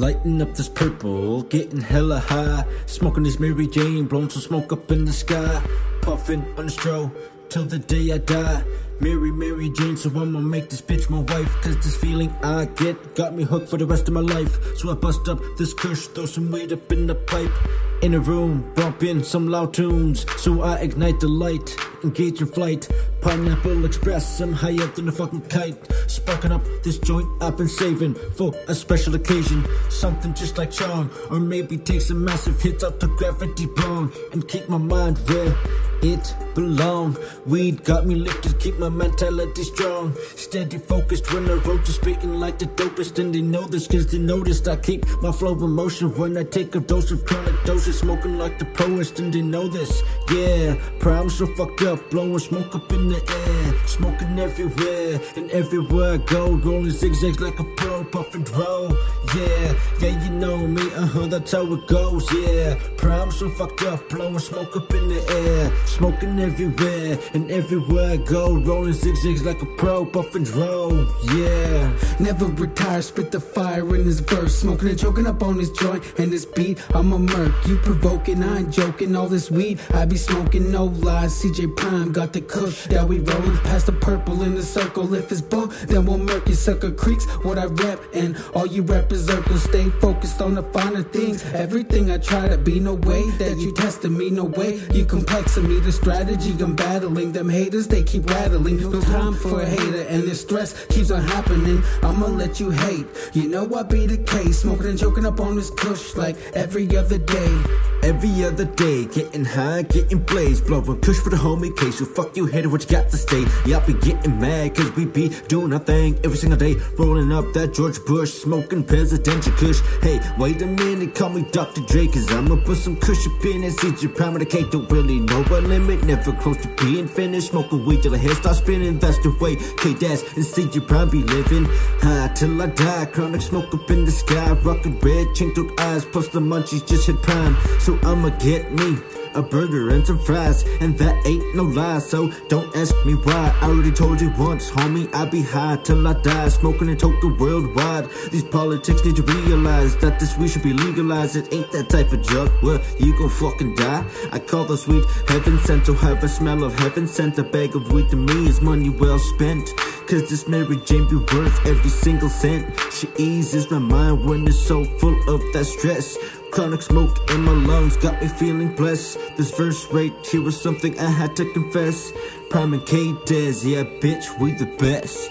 Lighting up this purple, getting hella high. Smoking this Mary Jane, blowing some smoke up in the sky. Puffing on the straw till the day I die. Mary, Mary Jane, so I'ma make this bitch my wife. Cause this feeling I get got me hooked for the rest of my life. So I bust up this curse, throw some weed up in the pipe. In a room, bump in some loud tunes. So I ignite the light, engage in flight. Pineapple Express, I'm higher than a fucking kite. Sparking up this joint I've been saving for a special occasion. Something just like Sean, or maybe take some massive hits out to gravity prong. And keep my mind where it belong. Weed got me lifted, keep my mentality strong. Steady focused when I wrote to spitting like the dopest. And they know this cause they noticed I keep my flow in motion. When I take a dose of chronic doses, smoking like the proest, and they know this. Yeah, Prime so fucked up, blowing smoke up in the air. Smoking everywhere, and everywhere I go. Rolling zigzags like a pro, puff and roll. Yeah, you know me, that's how it goes. Yeah, Prime so fucked up, blowing smoke up in the air. Smoking everywhere, and everywhere I go. Rolling zigzags like a pro, puff and roll, yeah. Never retire, spit the fire in this verse. Smoking and choking up on this joint and this beat. I'm a merc, you provoking, I ain't joking. All this weed I be smoking, no lies. CJ Prime got the cook that we rolling past the purple in the circle. If it's bull, then we'll murk you. Sucker creeks what I rap, and all you rappers are gonna stay focused on the finer things. Everything I try to be, no way that you testing me, no way you complexing me. The strategy I'm battling, them haters they keep rattling. No time for a hater, and this stress keeps on happening. I'ma let you hate, you know I be the case. Smoking and joking up on this kush like every other day. Every other day, getting high, getting blazed. Blowing kush for the homie case. So fuck you hater, what you got to say? Y'all be getting mad cause we be doing our thing every single day. Rolling up that George Bush, smoking presidential kush. Hey, wait a minute, call me Dr. Drake, cause I'ma put some kush up in and CJ Prime with a cake. Don't really know a limit, never close to being finished. Smoking weed till the head starts spinning. That's the way K-Dazzle and CJ Prime be living. High till I die, chronic smoke up in the sky. Rocking red, chinkled eyes, plus the munchies just hit Prime. So I'ma get me a burger and some fries, and that ain't no lie, so don't ask me why. I already told you once, homie, I be high till I die. Smoking and token worldwide. These politics need to realize that this weed should be legalized. It ain't that type of drug where you gon' fucking die. I call this weed heaven sent, so have a smell of heaven sent. A bag of weed to me is money well spent, cause this Mary Jane be worth every single cent. She eases my mind when it's so full of that stress. Chronic smoke in my lungs got me feeling blessed. This verse right here was something I had to confess. Prime and K-Daz, yeah bitch, we the best.